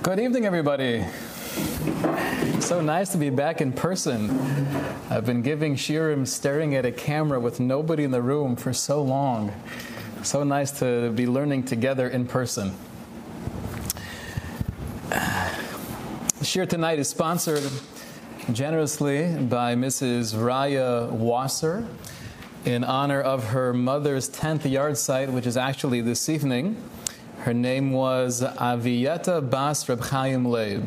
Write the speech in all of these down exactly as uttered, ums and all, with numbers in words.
Good evening, everybody. So nice to be back in person. I've been giving shiurim staring at a camera with nobody in the room for so long. So nice to be learning together in person. The shiur tonight is sponsored generously by Missus Raya Wasser in honor of her mother's tenth yard site, which is actually this evening. Her name was Aviata Bas Reb Chaim Leib.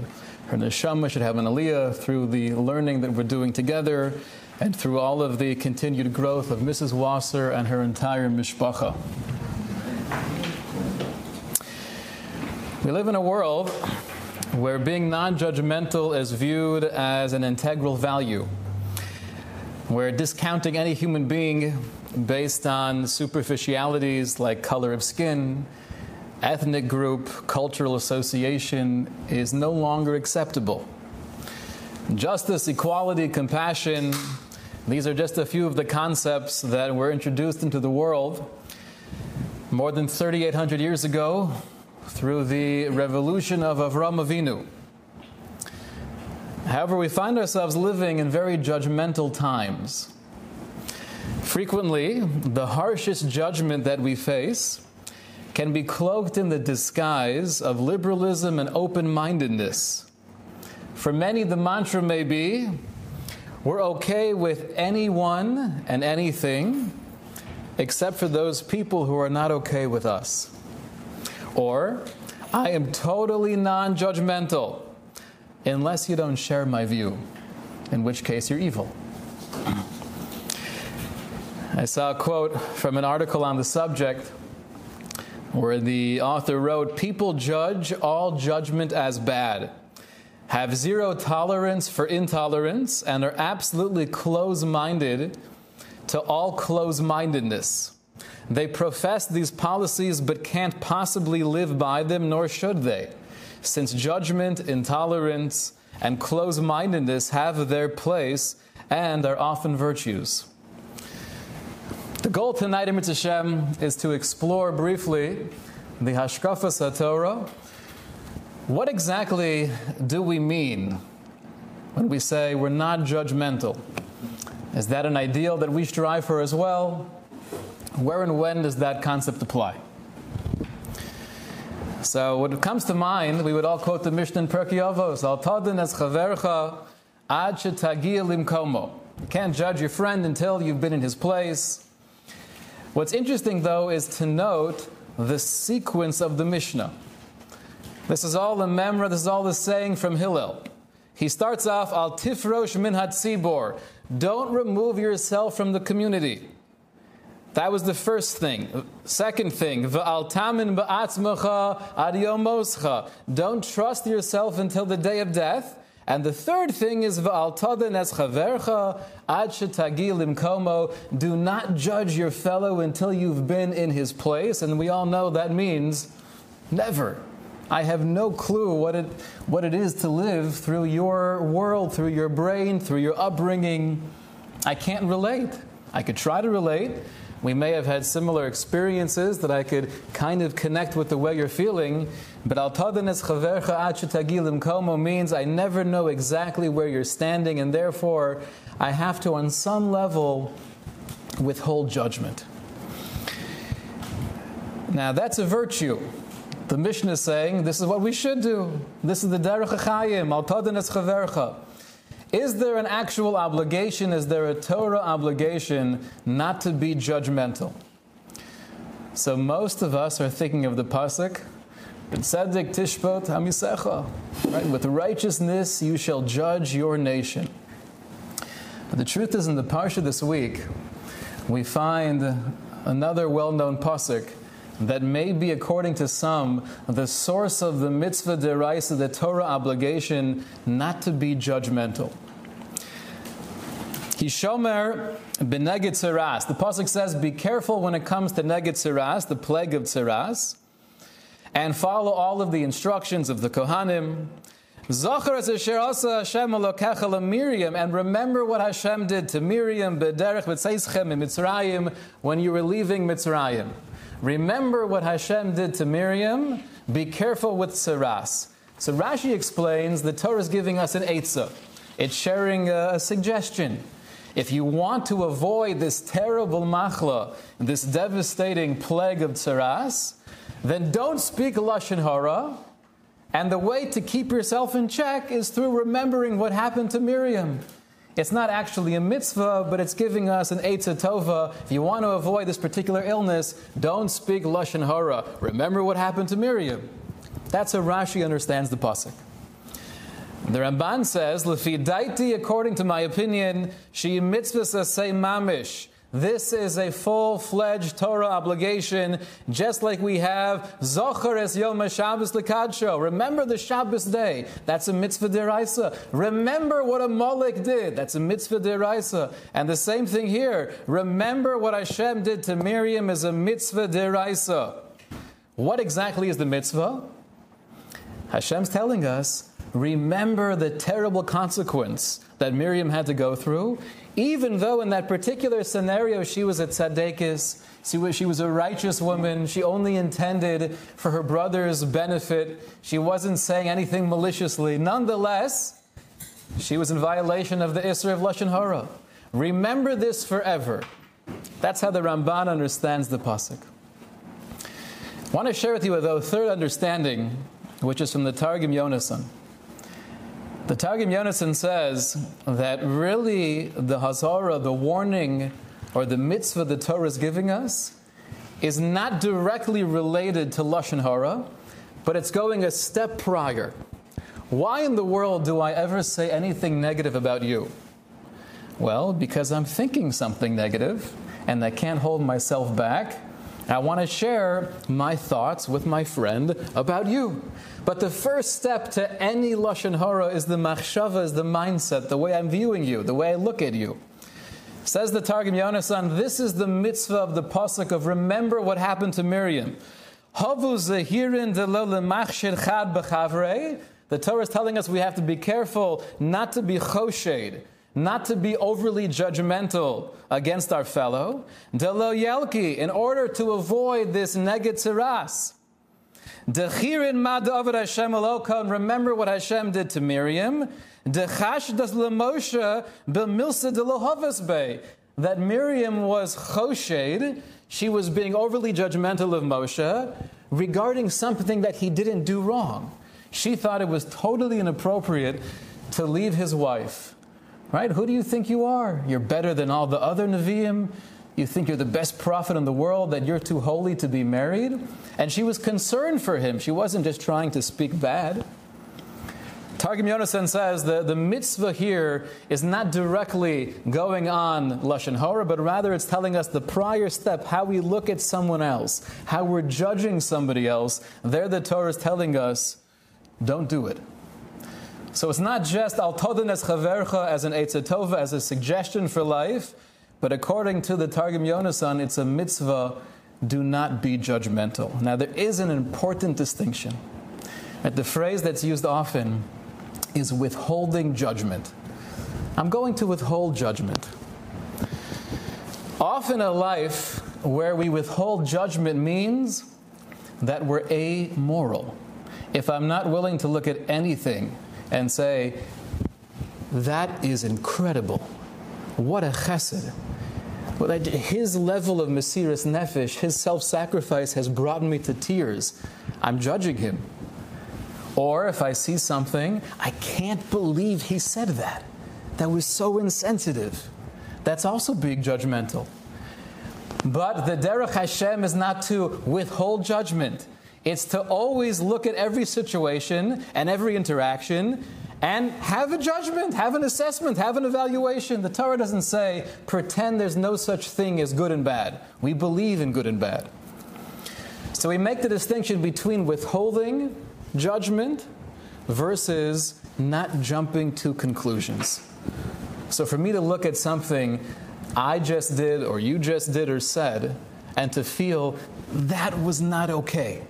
Her neshama should have an aliyah through the learning that we're doing together and through all of the continued growth of Missus Wasser and her entire mishpacha. We live in a world where being non-judgmental is viewed as an integral value, where discounting any human being based on superficialities like color of skin, ethnic group, cultural association is no longer acceptable. Justice, equality, compassion, these are just a few of the concepts that were introduced into the world more than thirty-eight hundred years ago through the revolution of Avraham Avinu. However, we find ourselves living in very judgmental times. Frequently, the harshest judgment that we face can be cloaked in the disguise of liberalism and open-mindedness. For many, the mantra may be, we're okay with anyone and anything, except for those people who are not okay with us. Or, I am totally non-judgmental, unless you don't share my view, in which case you're evil. I saw a quote from an article on the subject, where the author wrote, "People judge all judgment as bad, have zero tolerance for intolerance, and are absolutely close-minded to all close-mindedness. They profess these policies but can't possibly live by them, nor should they, since judgment, intolerance, and close-mindedness have their place and are often virtues." The goal tonight, Im Hashem, is to explore briefly the Hashkafas HaTorah. What exactly do we mean when we say we're not judgmental? Is that an ideal that we strive for as well? Where and when does that concept apply? So when it comes to mind, we would all quote the Mishnah in Perkei Avos, Al tadin es chavercha ad shetagia limkomo. You can't judge your friend until you've been in his place. What's interesting, though, is to note the sequence of the Mishnah. This is all the memra, this is all the saying from Hillel. He starts off, Al tifrosh min hatzibor. Don't remove yourself from the community. That was the first thing. Second thing, V'al tamin ba'atzmecha ad yom moscha. Don't trust yourself until the day of death. And the third thing is, V'al taden es chavercha ad shetagi limkomo. Do not judge your fellow until you've been in his place. And we all know that means never. I have no clue what it, what it is to live through your world, through your brain, through your upbringing. I can't relate. I could try to relate. We may have had similar experiences that I could kind of connect with the way you're feeling, but al taden es chavercha ad shetagi limkomo means I never know exactly where you're standing, and therefore I have to, on some level, withhold judgment. Now that's a virtue. The Mishnah is saying this is what we should do. This is the Derech Hayim, al taden es chavercha. Is there an actual obligation, is there a Torah obligation not to be judgmental? So most of us are thinking of the pasuk, Tzedek tishpot hamisecha, right? With righteousness you shall judge your nation. But the truth is, in the parsha this week, we find another well-known pasuk that may be, according to some, the source of the mitzvah deraisa, the Torah obligation, not to be judgmental. Kishomer b'neged tziras. The pasuk says, be careful when it comes to neged tziras, the plague of tziras, and follow all of the instructions of the Kohanim. Zocher es asher asa Hashem elokecha la Miriam, and remember what Hashem did to Miriam b'derech b'tzeischem in Mitzrayim, when you were leaving Mitzrayim. Remember what Hashem did to Miriam. Be careful with tziras. So Rashi explains the Torah is giving us an eitzah. It's sharing a suggestion. If you want to avoid this terrible machla, this devastating plague of tsaras, then don't speak Lashon Hora. And the way to keep yourself in check is through remembering what happened to Miriam. It's not actually a mitzvah, but it's giving us an eitzah tova. If you want to avoid this particular illness, don't speak Lashon Hora. Remember what happened to Miriam. That's how Rashi understands the pasuk. The Ramban says, Lefi daiti, according to my opinion, she mitzvahs asay mamish. This is a full-fledged Torah obligation, just like we have Zocher es Yom HaShabbos Lekadsho. Remember the Shabbos day. That's a mitzvah deraisa. Remember what Amalek did. That's a mitzvah deraisa. And the same thing here. Remember what Hashem did to Miriam is a mitzvah deraisa. What exactly is the mitzvah? Hashem's telling us, remember the terrible consequence that Miriam had to go through, even though in that particular scenario she was a tzadekis, she was, she was a righteous woman, she only intended for her brother's benefit, she wasn't saying anything maliciously. Nonetheless, she was in violation of the Isser of Lashon Hora. Remember this forever. That's how the Ramban understands the pasuk. I want to share with you a third understanding, which is from the Targum Yonasan. The Targum Yonasan says that really the hazara, the warning, or the mitzvah the Torah is giving us is not directly related to Lashon Hora, but it's going a step prior. Why in the world do I ever say anything negative about you? Well, because I'm thinking something negative, and I can't hold myself back. I want to share my thoughts with my friend about you. But the first step to any Lashon Hora is the Machshava, is the mindset, the way I'm viewing you, the way I look at you. Says the Targum Yonasan, this is the mitzvah of the pasuk of remember what happened to Miriam. The Torah is telling us we have to be careful not to be choshed, not to be overly judgmental against our fellow, delo yelki, in order to avoid this negetzeras. Dechirin mad avod Hashem eloka, and remember what Hashem did to Miriam. Dechash das leMoshe b'milsa delohavas bei, that Miriam was choshed, she was being overly judgmental of Moshe regarding something that he didn't do wrong. She thought it was totally inappropriate to leave his wife. Right? Who do you think you are? You're better than all the other Nevi'im. You think you're the best prophet in the world, that you're too holy to be married. And she was concerned for him. She wasn't just trying to speak bad. Targum Yonasan says the, the mitzvah here is not directly going on Lashon Hora, but rather it's telling us the prior step, how we look at someone else, how we're judging somebody else. There the Torah is telling us, don't do it. So it's not just al toden es chavercha as an eitzah tova, as a suggestion for life, but according to the Targum Yonasan, it's a mitzvah, do not be judgmental. Now there is an important distinction. And the phrase that's used often is withholding judgment. I'm going to withhold judgment. Often a life where we withhold judgment means that we're amoral. If I'm not willing to look at anything and say, that is incredible. What a chesed. His level of mesiras nefesh, his self-sacrifice has brought me to tears. I'm judging him. Or if I see something, I can't believe he said that. That was so insensitive. That's also being judgmental. But the derech Hashem is not to withhold judgment. It's to always look at every situation and every interaction and have a judgment, have an assessment, have an evaluation. The Torah doesn't say, pretend there's no such thing as good and bad. We believe in good and bad. So we make the distinction between withholding judgment versus not jumping to conclusions. So for me to look at something I just did or you just did or said and to feel that was not okay,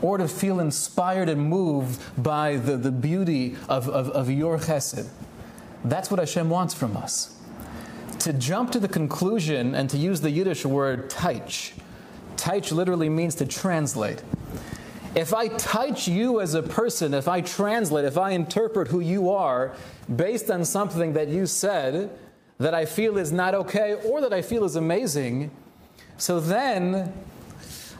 or to feel inspired and moved by the, the beauty of, of, of your chesed. That's what Hashem wants from us. To jump to the conclusion and to use the Yiddish word taich. Taich literally means to translate. If I touch you as a person, if I translate, if I interpret who you are based on something that you said that I feel is not okay or that I feel is amazing, so then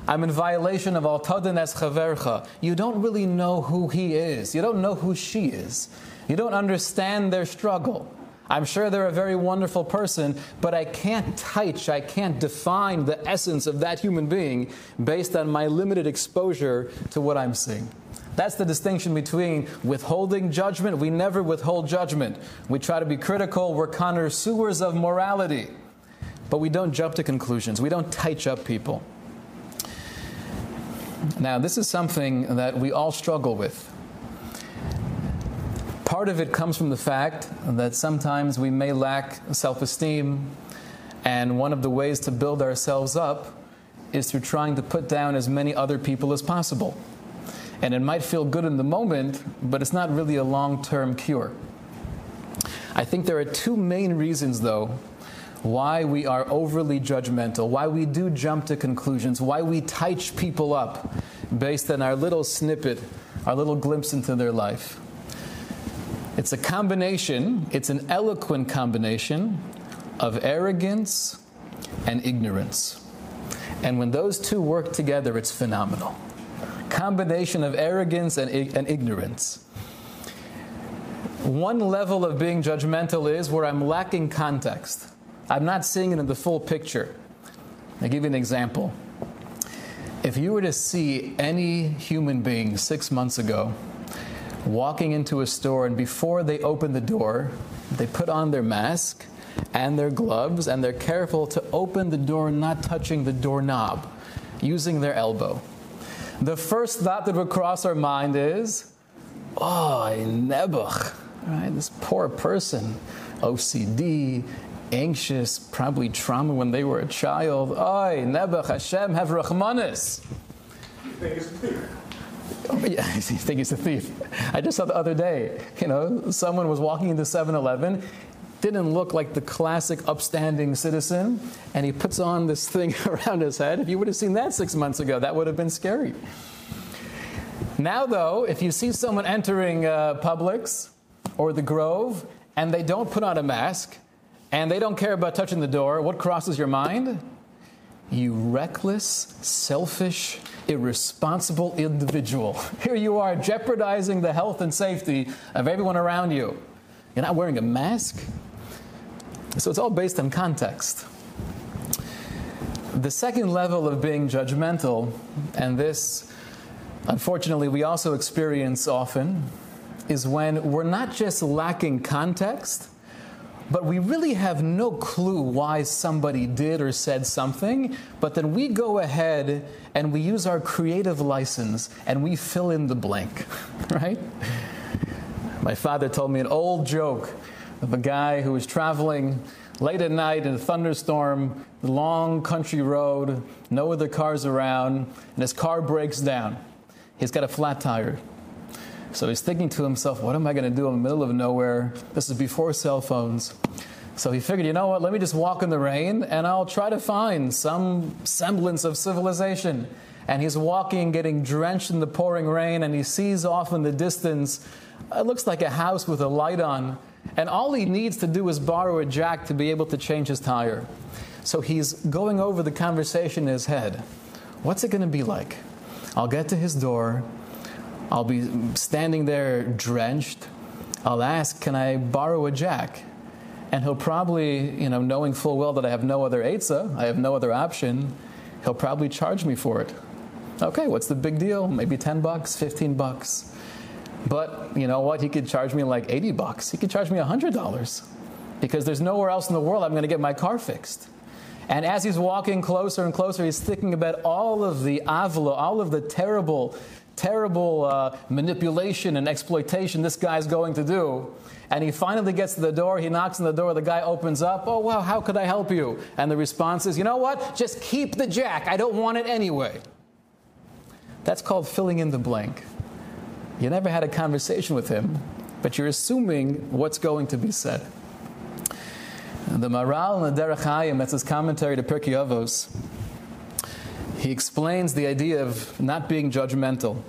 I'm in violation of al tadin es chavercha. You don't really know who he is. You don't know who she is. You don't understand their struggle. I'm sure they're a very wonderful person, but I can't touch, I can't define the essence of that human being based on my limited exposure to what I'm seeing. That's the distinction between withholding judgment. We never withhold judgment. We try to be critical. We're connoisseurs of morality. But we don't jump to conclusions. We don't touch up people. Now, this is something that we all struggle with. Part of it comes from the fact that sometimes we may lack self-esteem, and one of the ways to build ourselves up is through trying to put down as many other people as possible. And it might feel good in the moment, but it's not really a long-term cure. I think there are two main reasons, though, why we are overly judgmental, why we do jump to conclusions, why we touch people up based on our little snippet, our little glimpse into their life. It's a combination, it's an eloquent combination of arrogance and ignorance. And when those two work together, it's phenomenal. Combination of arrogance and, and ignorance. One level of being judgmental is where I'm lacking context. I'm not seeing it in the full picture. I'll give you an example. If you were to see any human being six months ago, walking into a store, and before they open the door, they put on their mask and their gloves, and they're careful to open the door, not touching the doorknob, using their elbow. The first thought that would cross our mind is, oh, nebuch, right? This poor person, O C D, anxious, probably trauma when they were a child. Oy, nebuch, Hashem, have rachmanis. Yeah, I think he's a thief. I just saw the other day, you know, someone was walking into seven eleven, didn't look like the classic upstanding citizen, and he puts on this thing around his head. If you would have seen that six months ago, that would have been scary. Now, though, if you see someone entering uh, Publix or the Grove, and they don't put on a mask, and they don't care about touching the door, what crosses your mind? You reckless, selfish, irresponsible individual. Here you are jeopardizing the health and safety of everyone around you. You're not wearing a mask? So it's all based on context. The second level of being judgmental, and this, unfortunately, we also experience often, is when we're not just lacking context, but we really have no clue why somebody did or said something, but then we go ahead and we use our creative license and we fill in the blank, right? My father told me an old joke of a guy who was traveling late at night in a thunderstorm, long country road, no other cars around, and his car breaks down. He's got a flat tire. So he's thinking to himself, what am I going to do in the middle of nowhere? This is before cell phones. So he figured, you know what, let me just walk in the rain and I'll try to find some semblance of civilization. And he's walking, getting drenched in the pouring rain, and he sees off in the distance, it looks like a house with a light on. And all he needs to do is borrow a jack to be able to change his tire. So he's going over the conversation in his head. What's it going to be like? I'll get to his door. I'll be standing there drenched. I'll ask, can I borrow a jack? And he'll probably, you know, knowing full well that I have no other eitzah, I have no other option, he'll probably charge me for it. Okay, what's the big deal? Maybe ten bucks, fifteen bucks. But you know what? He could charge me like eighty bucks. He could charge me one hundred dollars because there's nowhere else in the world I'm going to get my car fixed. And as he's walking closer and closer, he's thinking about all of the avla, all of the terrible terrible uh, manipulation and exploitation this guy's going to do. And he finally gets to the door, he knocks on the door, the guy opens up, oh wow, how could I help you? And the response is, you know what, just keep the jack, I don't want it anyway. That's called filling in the blank. You never had a conversation with him, but you're assuming what's going to be said. The Maharal and the Derech Hayim, that's his commentary to Perkei Avos, he explains the idea of not being judgmental.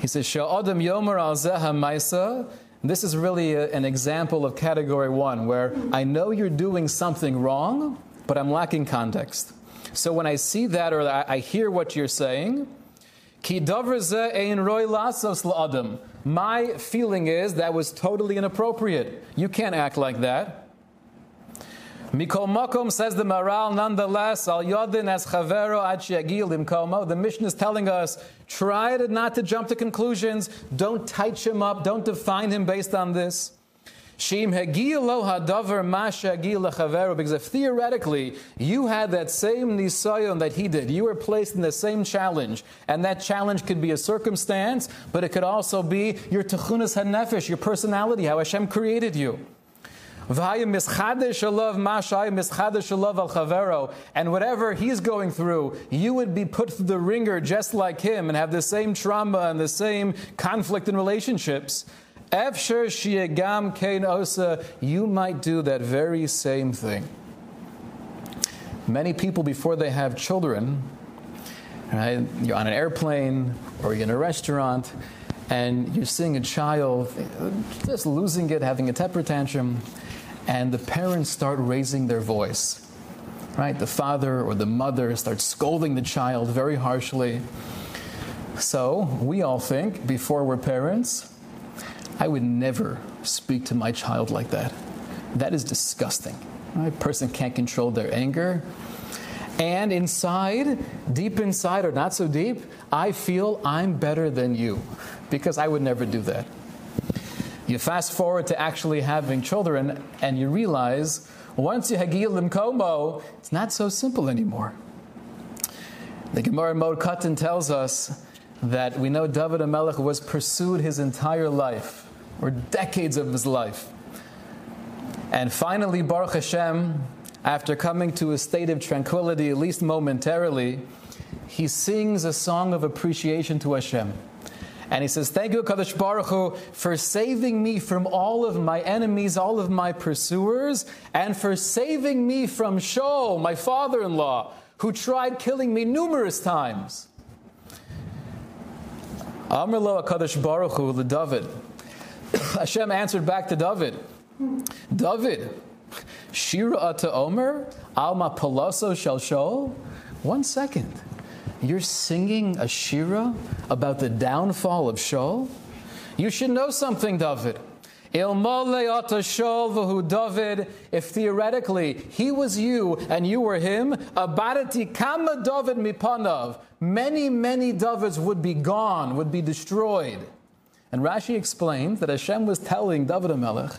He says, Sha'adam yomer al zeh ha'maisa. This is really a, an example of category one, where I know you're doing something wrong, but I'm lacking context. So when I see that or I hear what you're saying, ki davr zeh ein roi lasos la'adam. My feeling is that was totally inappropriate. You can't act like that. Mikol Makom, says the Maharal, nonetheless, al yodin as chavero ad she'yagil imkomo. The Mishnah is telling us, try to not to jump to conclusions. Don't tight him up. Don't define him based on this. She'im hagil lo hadavar ma she'yagil lechavero. Because if theoretically you had that same nisayon that he did, you were placed in the same challenge, and that challenge could be a circumstance, but it could also be your techunas hanefesh, your personality, how Hashem created you. And whatever he's going through, you would be put through the ringer just like him and have the same trauma and the same conflict in relationships. You might do that very same thing. Many people, before they have children, right, you're on an airplane or you're in a restaurant, and you're seeing a child just losing it, having a temper tantrum, and the parents start raising their voice, right? The father or the mother starts scolding the child very harshly. So we all think, before we're parents, I would never speak to my child like that. That is disgusting. Right? A person can't control their anger. And inside, deep inside or not so deep, I feel I'm better than you because I would never do that. You fast forward to actually having children, and you realize once you hagil l'mkomo, it's not so simple anymore. The Gemara in Moed Katan tells us that we know David HaMelech was pursued his entire life, or decades of his life. And finally, Baruch Hashem, after coming to a state of tranquility, at least momentarily, he sings a song of appreciation to Hashem. And he says, thank you, Kadosh Baruch Hu, for saving me from all of my enemies, all of my pursuers, and for saving me from Shaul, my father-in-law, who tried killing me numerous times. Amar lo HaKadosh Baruch Hu leDavid. Hashem answered back to David. David, Shira ata Omer, Alma Paloso Shel Shaul. One second. You're singing a shira about the downfall of Shaul? You should know something, David. Ilmole ata Shaul v'hu David. If theoretically he was you and you were him, abarati kama David mipanav. Many, many Davids would be gone, would be destroyed. And Rashi explained that Hashem was telling David HaMelech,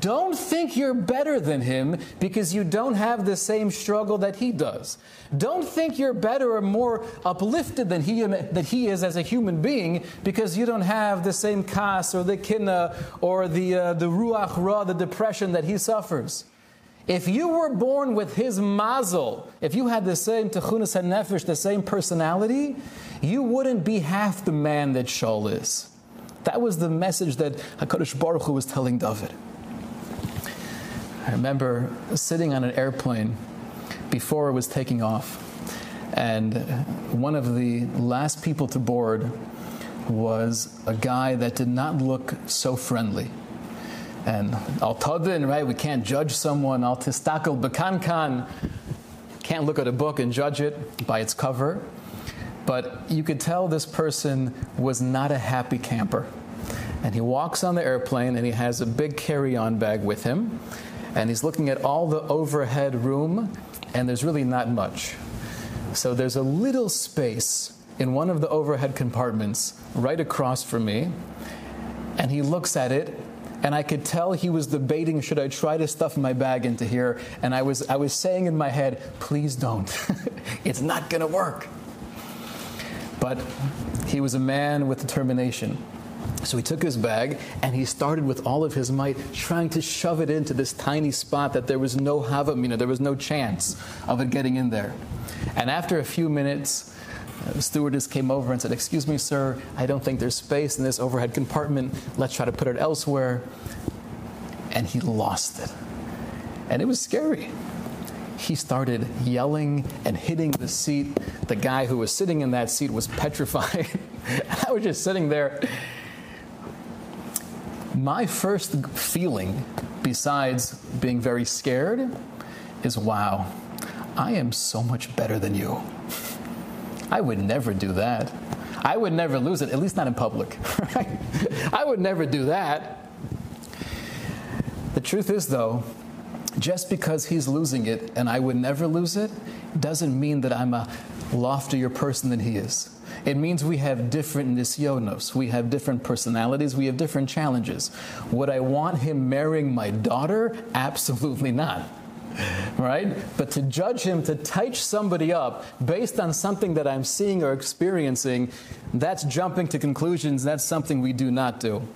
don't think you're better than him because you don't have the same struggle that he does. Don't think you're better or more uplifted than he, that he is as a human being because you don't have the same kas or the kinna or the, uh, the ruach ra, the depression that he suffers. If you were born with his mazel, if you had the same techunas hanefesh, the same personality, you wouldn't be half the man that Shaul is. That was the message that HaKadosh Baruch Hu was telling David. I remember sitting on an airplane before it was taking off, and one of the last people to board was a guy that did not look so friendly. And al tadin, right? We can't judge someone. Al tistakel bekankan, can't look at a book and judge it by its cover. But you could tell this person was not a happy camper. And he walks on the airplane, and he has a big carry-on bag with him. And he's looking at all the overhead room, and there's really not much. So there's a little space in one of the overhead compartments right across from me, and he looks at it, and I could tell he was debating, should I try to stuff my bag into here? And I was, I was saying in my head, please don't. It's not going to work. But he was a man with determination. So he took his bag, and he started with all of his might trying to shove it into this tiny spot that there was no havamina, there was no chance of it getting in there. And after a few minutes, the stewardess came over and said, excuse me, sir, I don't think there's space in this overhead compartment. Let's try to put it elsewhere. And he lost it. And it was scary. he started yelling and hitting the seat. The guy who was sitting in that seat was petrified. I was just sitting there. My first feeling, besides being very scared, is, wow, I am so much better than you. I would never do that. I would never lose it, at least not in public. Right? I would never do that. The truth is, though, just because he's losing it and I would never lose it doesn't mean that I'm a loftier person than he is. It means we have different nisyonos, we have different personalities, we have different challenges. Would I want him marrying my daughter? Absolutely not. Right? But to judge him, to touch somebody up based on something that I'm seeing or experiencing, that's jumping to conclusions. That's something we do not do.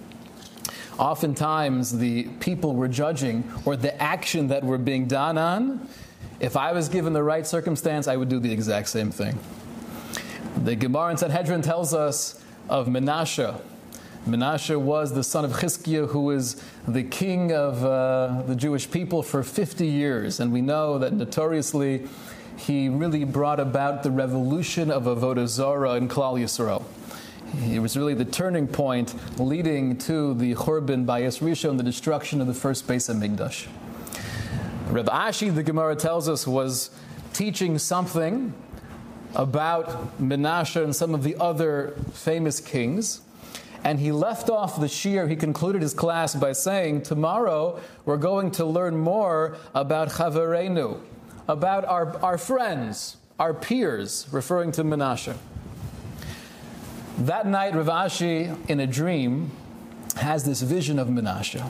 Oftentimes, the people we're judging or the action that we're being done on, if I was given the right circumstance, I would do the exact same thing. The Gemara in Sanhedrin tells us of Menashe. Menashe was the son of Chizkiah, who was the king of uh, the Jewish people for fifty years. And we know that notoriously, he really brought about the revolution of Avodah Zorah in Klal Yisrael. It was really the turning point leading to the Chorben by Yisrisho and the destruction of the first base of Migdash. Rav Ashi, the Gemara tells us, was teaching something about Menashe and some of the other famous kings. And he left off the shiur, he concluded his class by saying, tomorrow we're going to learn more about Chavarenu, about our, our friends, our peers, referring to Menashe. That night, Rav Ashi, in a dream, has this vision of Menashe.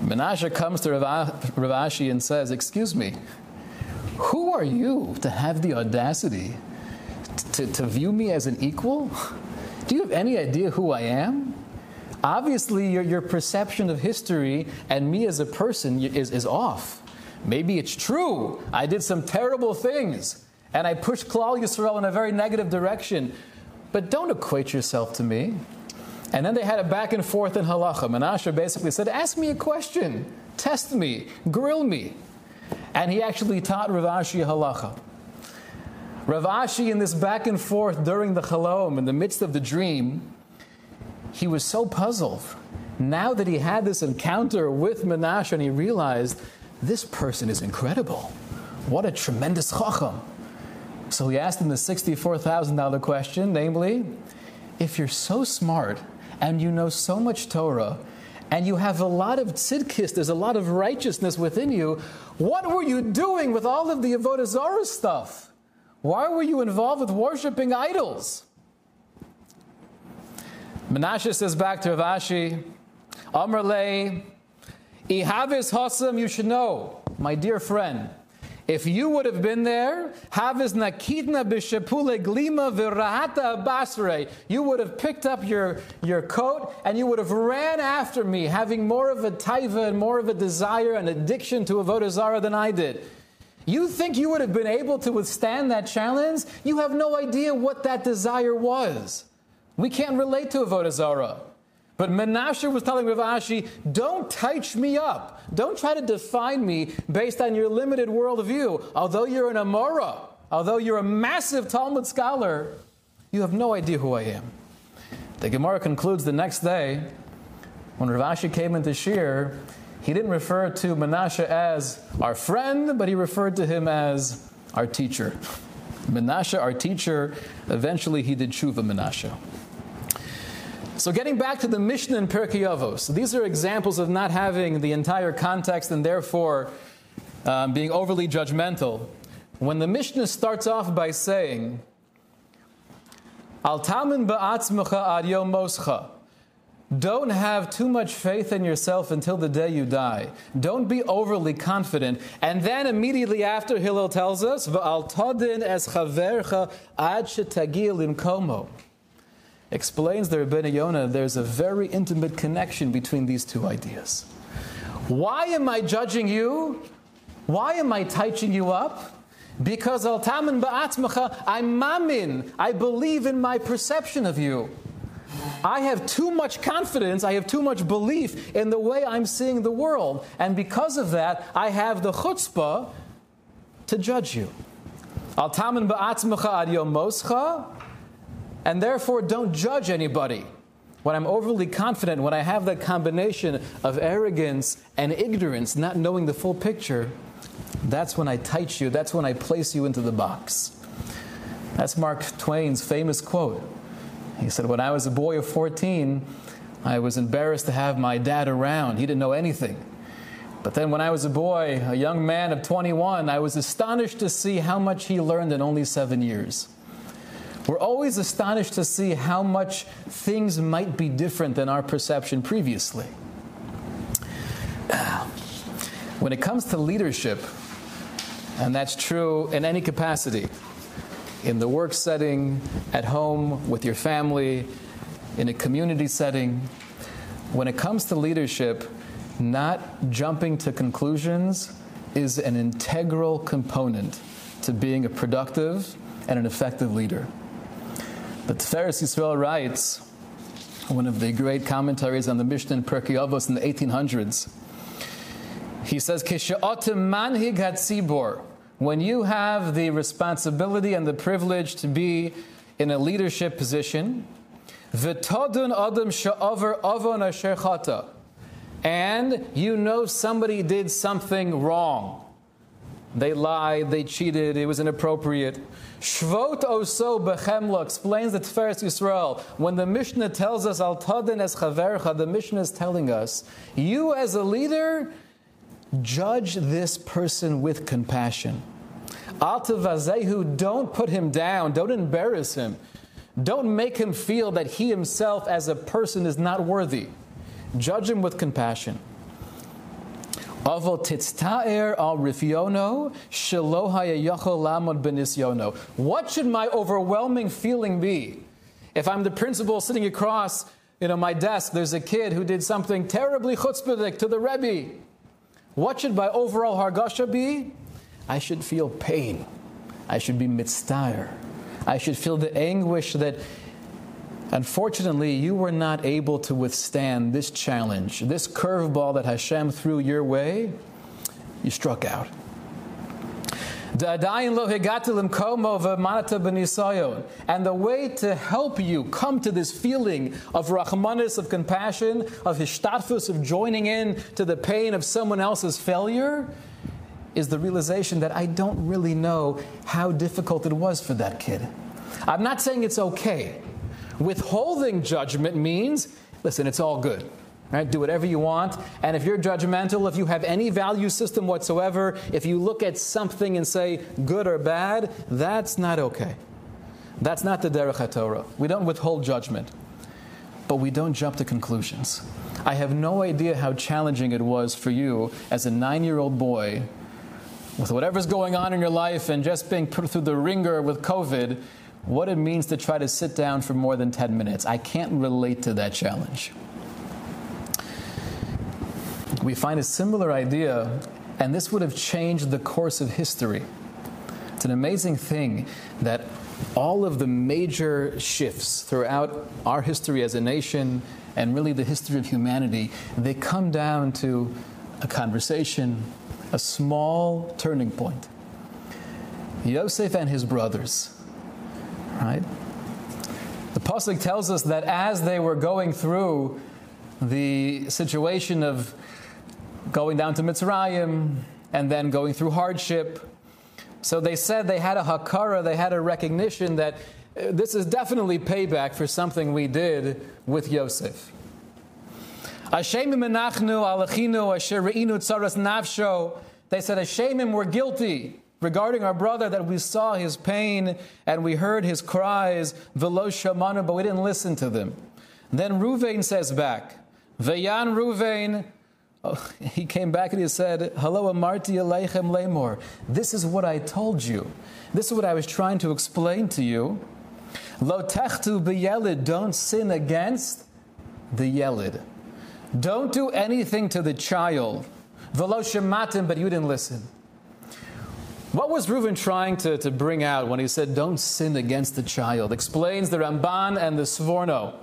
Menashe comes to Rav Ashi and says, excuse me, who are you to have the audacity to, to view me as an equal? Do you have any idea who I am? Obviously, your, your perception of history and me as a person is, is off. Maybe it's true. I did some terrible things, and I pushed Klal Yisrael in a very negative direction. But don't equate yourself to me. And then they had a back and forth in halacha. Menashe basically said, ask me a question. Test me. Grill me. And he actually taught Rav Ashi halacha. Rav Ashi, in this back and forth during the Chalom, in the midst of the dream, he was so puzzled. Now that he had this encounter with Menashe and he realized, this person is incredible. What a tremendous Chacham. So he asked him the sixty-four thousand dollars question, namely, if you're so smart and you know so much Torah and you have a lot of tzidkis, there's a lot of righteousness within you, what were you doing with all of the Avodah Zorah stuff? Why were you involved with worshiping idols? Menashe says back to Rav Ashi, Amr lei, ihavis hasam, you should know, my dear friend, if you would have been there, havis nakidna b'shepule glima v'rahata basrei, you would have picked up your, your coat and you would have ran after me, having more of a taiva and more of a desire and addiction to Avodah Zarah than I did. You think you would have been able to withstand that challenge? You have no idea what that desire was. We can't relate to Avodah Zarah. But Menashe was telling Rav Ashi, don't touch me up. Don't try to define me based on your limited worldview. Although you're an Amora, although you're a massive Talmud scholar, you have no idea who I am. The Gemara concludes the next day, when Rav Ashi came into shiur, he didn't refer to Menashe as our friend, but he referred to him as our teacher. Menashe, our teacher, eventually he did tshuva, Menashe. So getting back to the Mishnah in Perkei Avos, these are examples of not having the entire context and therefore um, being overly judgmental. When the Mishnah starts off by saying, Al tamin ba'atzmecha ad yom moscha, don't have too much faith in yourself until the day you die. Don't be overly confident. And then immediately after, Hillel tells us, V'al todin es chavercha ad shetagil im komo. Explains the Rabbeinu Yonah, there's a very intimate connection between these two ideas. Why am I judging you? Why am I touching you up? Because al tamin ba'atzmecha, I'm mamin. I believe in my perception of you. I have too much confidence, I have too much belief in the way I'm seeing the world. And because of that, I have the chutzpah to judge you. Al tamen ba'atzmecha ad yom moscha, and therefore don't judge anybody. When I'm overly confident, when I have that combination of arrogance and ignorance, not knowing the full picture, that's when I tight you, that's when I place you into the box. That's Mark Twain's famous quote. He said, when I was a boy of fourteen, I was embarrassed to have my dad around. He didn't know anything. But then when I was a boy, a young man of twenty-one, I was astonished to see how much he learned in only seven years. We're always astonished to see how much things might be different than our perception previously. When it comes to leadership, and that's true in any capacity, in the work setting, at home, with your family, in a community setting, when it comes to leadership, not jumping to conclusions is an integral component to being a productive and an effective leader. But Tiferes Yisrael writes, one of the great commentaries on the Mishnah in Perkei Avos in the eighteen hundreds, he says, when you have the responsibility and the privilege to be in a leadership position, and you know somebody did something wrong. They lied, they cheated, it was inappropriate. Shvot oso bechemla explains that Tiferes Yisrael, when the Mishnah tells us, al tadin es chavercha, the Mishnah is telling us, you as a leader, judge this person with compassion. Al tevazehu, don't put him down, don't embarrass him. Don't make him feel that he himself as a person is not worthy. Judge him with compassion. What should my overwhelming feeling be? If I'm the principal sitting across, you know, my desk, there's a kid who did something terribly chutzpahdik to the Rebbe. What should my overall hargasha be? I should feel pain. I should be mitzta'er. I should feel the anguish that unfortunately, you were not able to withstand this challenge, this curveball that Hashem threw your way. You struck out. And the way to help you come to this feeling of rachmanis, of compassion, of hishtadfus, of joining in to the pain of someone else's failure, is the realization that I don't really know how difficult it was for that kid. I'm not saying it's okay. Withholding judgment means, listen, it's all good. Right? Do whatever you want. And if you're judgmental, if you have any value system whatsoever, if you look at something and say good or bad, that's not okay. That's not the Derech Torah. We don't withhold judgment. But we don't jump to conclusions. I have no idea how challenging it was for you as a nine-year-old boy with whatever's going on in your life and just being put through the ringer with COVID, what it means to try to sit down for more than ten minutes. I can't relate to that challenge. We find a similar idea, and this would have changed the course of history. It's an amazing thing that all of the major shifts throughout our history as a nation, and really the history of humanity, they come down to a conversation, a small turning point. Yosef and his brothers. Right? The pasuk tells us that as they were going through the situation of going down to Mitzrayim and then going through hardship, so they said they had a hakara, they had a recognition that this is definitely payback for something we did with Yosef. Ashemim enachnu alachinu asher re'inu tzaras nafsho. They said, Ashemim, we're guilty regarding our brother, that we saw his pain and we heard his cries, v'lo shamanu, but we didn't listen to them. Then Reuven says back, Veyan Reuven, oh, he came back and he said, Hello, amarti aleichem lemor. This is what I told you. This is what I was trying to explain to you. Lo techtu b'yelid, don't sin against the yelid. Don't do anything to the child. V'lo shematim, but you didn't listen. What was Reuven trying to, to bring out when he said, don't sin against the child? Explains the Ramban and the Svorno.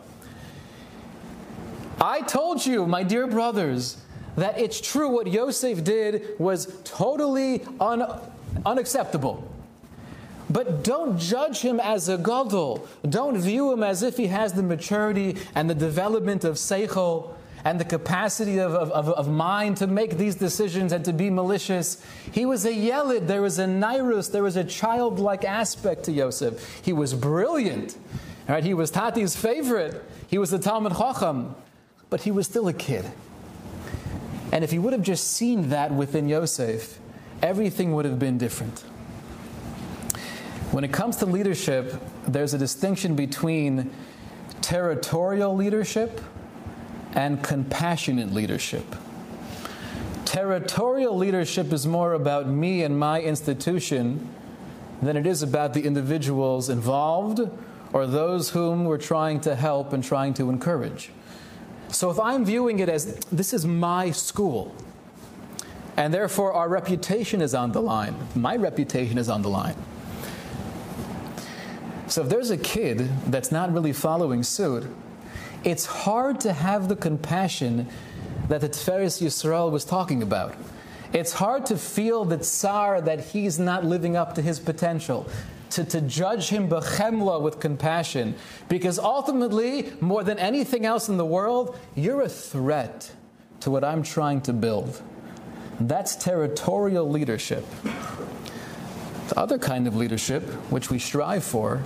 I told you, my dear brothers, that it's true what Yosef did was totally un, unacceptable. But don't judge him as a gadol. Don't view him as if he has the maturity and the development of seichel and the capacity of, of, of, of mind to make these decisions and to be malicious. He was a yelid. There was a nairus. There was a childlike aspect to Yosef. He was brilliant. Right? He was Tati's favorite. He was the Talmud Chacham. But he was still a kid. And if he would have just seen that within Yosef, everything would have been different. When it comes to leadership, there's a distinction between territorial leadership and compassionate leadership. Territorial leadership is more about me and my institution than it is about the individuals involved or those whom we're trying to help and trying to encourage. So if I'm viewing it as, this is my school, and therefore our reputation is on the line, my reputation is on the line. So if there's a kid that's not really following suit, it's hard to have the compassion that the Tiferes Yisrael was talking about. It's hard to feel the tsar that he's not living up to his potential, to, to judge him b'chemla with compassion. Because ultimately, more than anything else in the world, you're a threat to what I'm trying to build. That's territorial leadership. The other kind of leadership, which we strive for,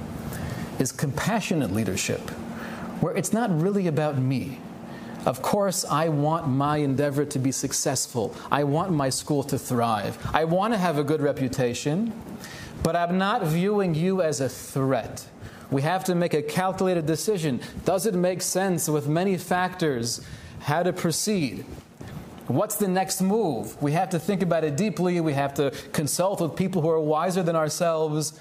is compassionate leadership, where it's not really about me. Of course, I want my endeavor to be successful. I want my school to thrive. I want to have a good reputation, but I'm not viewing you as a threat. We have to make a calculated decision. Does it make sense with many factors how to proceed? What's the next move? We have to think about it deeply. We have to consult with people who are wiser than ourselves.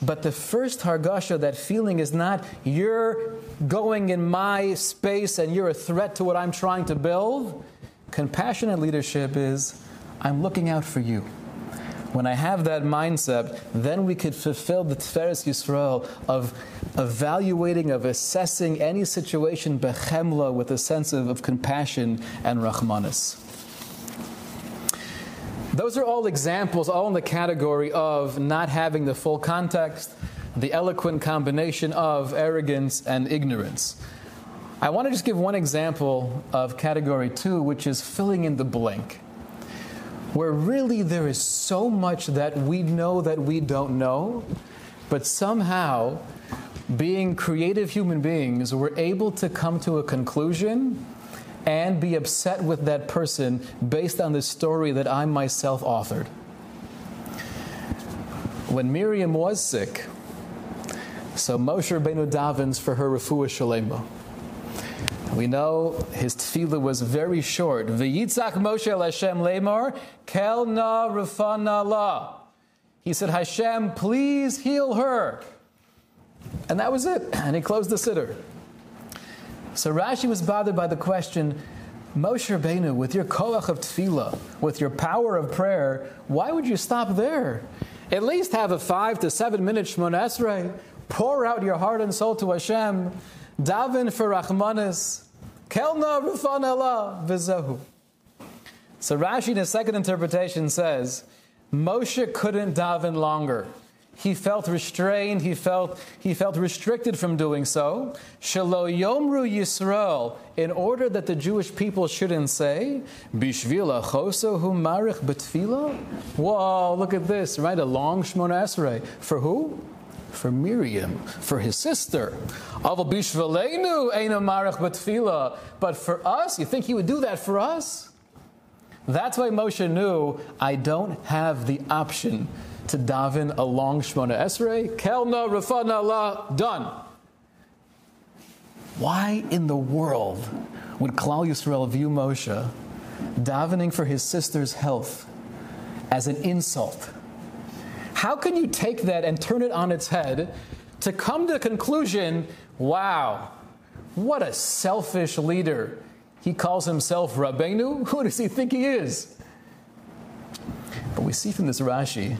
But the first hargasha, that feeling, is not you're going in my space and you're a threat to what I'm trying to build. Compassionate leadership is, I'm looking out for you. When I have that mindset, then we could fulfill the Tiferes Yisrael of evaluating, of assessing any situation bechemla with a sense of, of compassion and rachmanis. Those are all examples, all in the category of not having the full context, the eloquent combination of arrogance and ignorance. I want to just give one example of category two, which is filling in the blank, where really there is so much that we know that we don't know, but somehow, being creative human beings, we're able to come to a conclusion and be upset with that person based on the story that I myself authored. When Miriam was sick, so Moshe Rabbeinu davens for her refuah shalema. We know his tefillah was very short. V'yitzach Moshe el Hashem lemar, kel na rafana la. He said, Hashem, please heal her. And that was it. And he closed the siddur. So Rashi was bothered by the question, Moshe Rabbeinu, with your koach of tefillah, with your power of prayer, why would you stop there? At least have a five to seven minute Shmona Esrei. Pour out your heart and soul to Hashem. Davin for Rachmanis, Kelna Rufan Allah Vizahu. So Rashi in his second interpretation says, Moshe couldn't daven longer. He felt restrained, he felt he felt restricted from doing so. Shelo Yomru Yisrael, in order that the Jewish people shouldn't say, Bishvila Chosohu Marich Betfila? Whoa, look at this, right? A long Shmona Esrei. For who? For Miriam, for his sister. But for us, you think he would do that for us? That's why Moshe knew, I don't have the option to daven along Shmona Esrei. Kelna Rafana Allah, done. Why in the world would Klal Yisrael view Moshe davening for his sister's health as an insult? How can you take that and turn it on its head to come to the conclusion, wow, what a selfish leader. He calls himself Rabbeinu. Who does he think he is? But we see from this Rashi,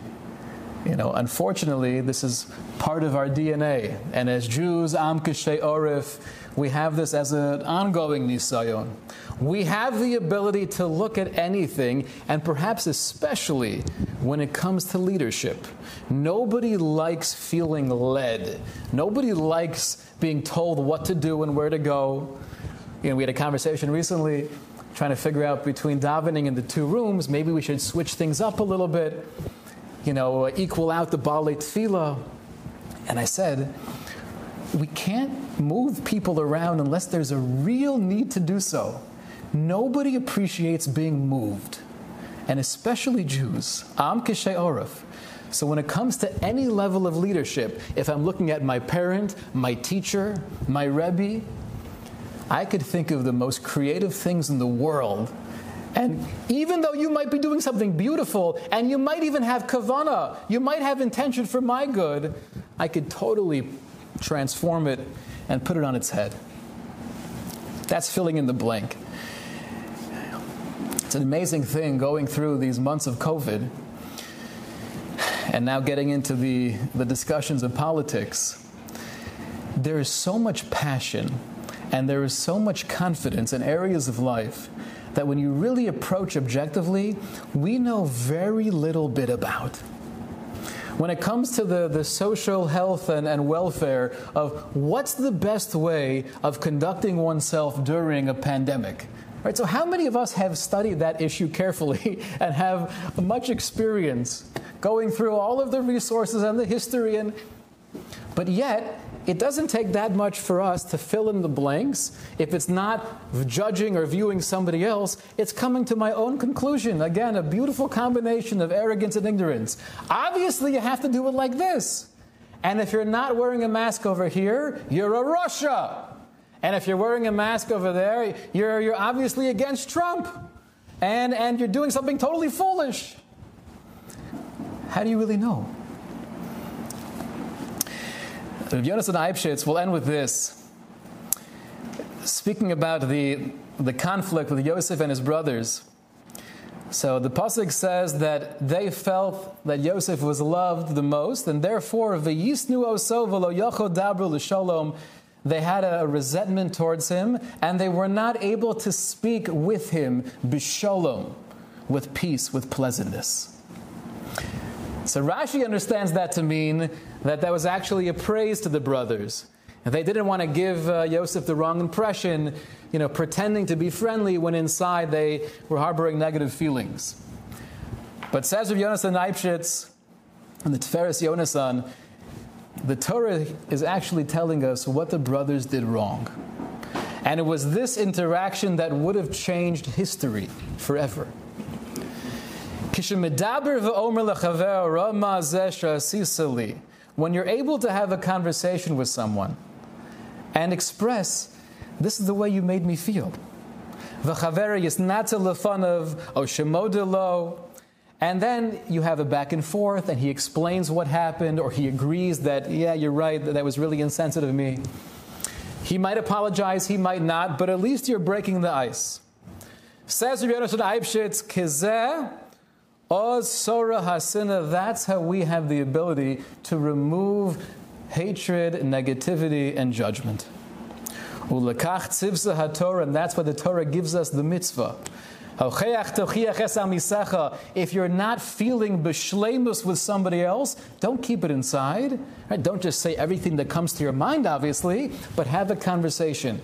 you know, unfortunately, this is part of our D N A. And as Jews, Am Kishei Orif, we have this as an ongoing nisayon. We have the ability to look at anything, and perhaps especially when it comes to leadership. Nobody likes feeling led. Nobody likes being told what to do and where to go. You know, we had a conversation recently trying to figure out between davening and the two rooms, maybe we should switch things up a little bit, you know, equal out the Baalei Tefillah. And I said, we can't move people around unless there's a real need to do so. Nobody appreciates being moved, and especially Jews. Am Kishei Oref. So when it comes to any level of leadership, if I'm looking at my parent, my teacher, my Rebbe, I could think of the most creative things in the world. And even though you might be doing something beautiful, and you might even have kavanah, you might have intention for my good, I could totally transform it and put it on its head. That's filling in the blank. It's an amazing thing going through these months of COVID and now getting into the, the discussions of politics. There is so much passion and there is so much confidence in areas of life that when you really approach objectively, we know very little bit about. When it comes to the, the social health and, and welfare of what's the best way of conducting oneself during a pandemic. Right, so how many of us have studied that issue carefully and have much experience going through all of the resources and the history? And, but yet, it doesn't take that much for us to fill in the blanks. If it's not judging or viewing somebody else, it's coming to my own conclusion. Again, a beautiful combination of arrogance and ignorance. Obviously, you have to do it like this. And if you're not wearing a mask over here, you're a Russia. And if you're wearing a mask over there, you're, you're obviously against Trump. And, and you're doing something totally foolish. How do you really know? Yonasan Eibeshitz, we'll end with this. Speaking about the, the conflict with Yosef and his brothers. So the Pasuk says that they felt that Yosef was loved the most, and therefore, V'yisnu oso v'lo yocho dabru l'shalom. They had a resentment towards him, and they were not able to speak with him, b'shalom, with peace, with pleasantness. So Rashi understands that to mean that that was actually a praise to the brothers. And they didn't want to give uh, Yosef the wrong impression, you know, pretending to be friendly when inside they were harboring negative feelings. But says of Yonasan Eibeshitz and the Tiferes Yonasan, the Torah is actually telling us what the brothers did wrong. And it was this interaction that would have changed history forever. When you're able to have a conversation with someone and express, this is the way you made me feel. And then you have a back and forth, and he explains what happened, or he agrees that, yeah, you're right, that, that was really insensitive of me. He might apologize, he might not, but at least you're breaking the ice. Says Rav Ashi, Kizeh oz sora hasina. That's how we have the ability to remove hatred, negativity, and judgment. Ulekach tzivsa haTorah, and that's why the Torah gives us the mitzvah. If you're not feeling b'shleimus with somebody else, don't keep it inside. Right? Don't just say everything that comes to your mind, obviously, but have a conversation.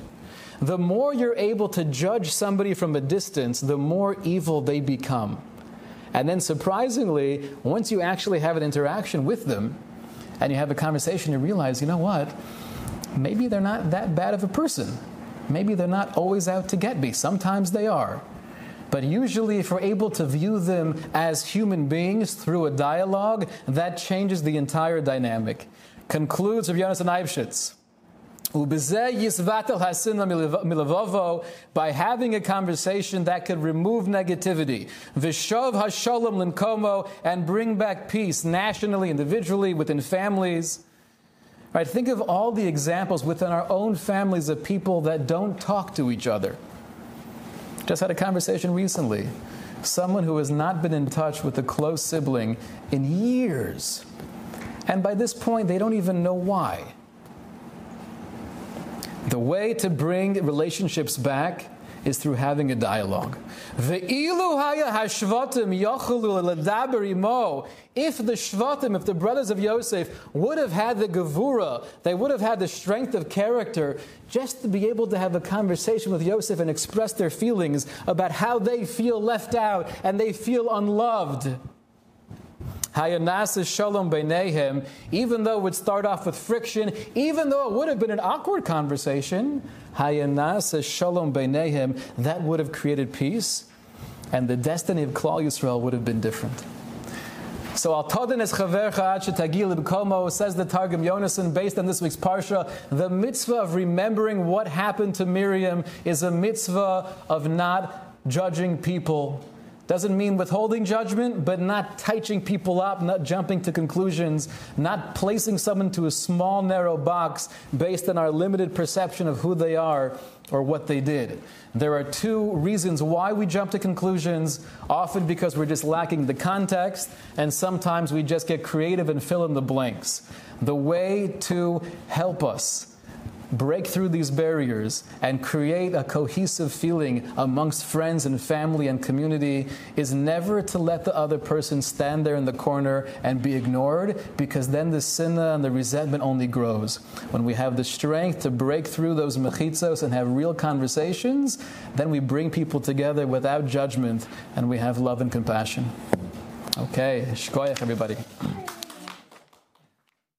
The more you're able to judge somebody from a distance, the more evil they become. And then surprisingly, once you actually have an interaction with them, and you have a conversation, you realize, you know what? Maybe they're not that bad of a person. Maybe they're not always out to get me. Sometimes they are. But usually, if we're able to view them as human beings through a dialogue, that changes the entire dynamic. Concludes Rav Yonasan Eibeshitz. By having a conversation that could remove negativity, v'shov hashalom linkomo, and bring back peace nationally, individually, within families. Right? Think of all the examples within our own families of people that don't talk to each other. Just had a conversation recently. Someone who has not been in touch with a close sibling in years. And by this point, they don't even know why. The way to bring relationships back is through having a dialogue. If the Shvatim, if the brothers of Yosef would have had the gevura, they would have had the strength of character just to be able to have a conversation with Yosef and express their feelings about how they feel left out and they feel unloved. Hayanasa Shalom Beinehem, even though it would start off with friction, even though it would have been an awkward conversation, Hayanasa Shalom Beinehem, that would have created peace, and the destiny of Klal Yisrael would have been different. So Al Toden Es Chavercha Ad Shetagi Libkomo, says the Targum Yonasan, based on this week's Parsha, the mitzvah of remembering what happened to Miriam is a mitzvah of not judging people. Doesn't mean withholding judgment, but not touching people up, not jumping to conclusions, not placing someone to a small, narrow box based on our limited perception of who they are or what they did. There are two reasons why we jump to conclusions, often because we're just lacking the context, and sometimes we just get creative and fill in the blanks. The way to help us break through these barriers and create a cohesive feeling amongst friends and family and community is never to let the other person stand there in the corner and be ignored, because then the sinna and the resentment only grows. When we have the strength to break through those mechitzos and have real conversations, then we bring people together without judgment and we have love and compassion. Okay, shkoyach everybody.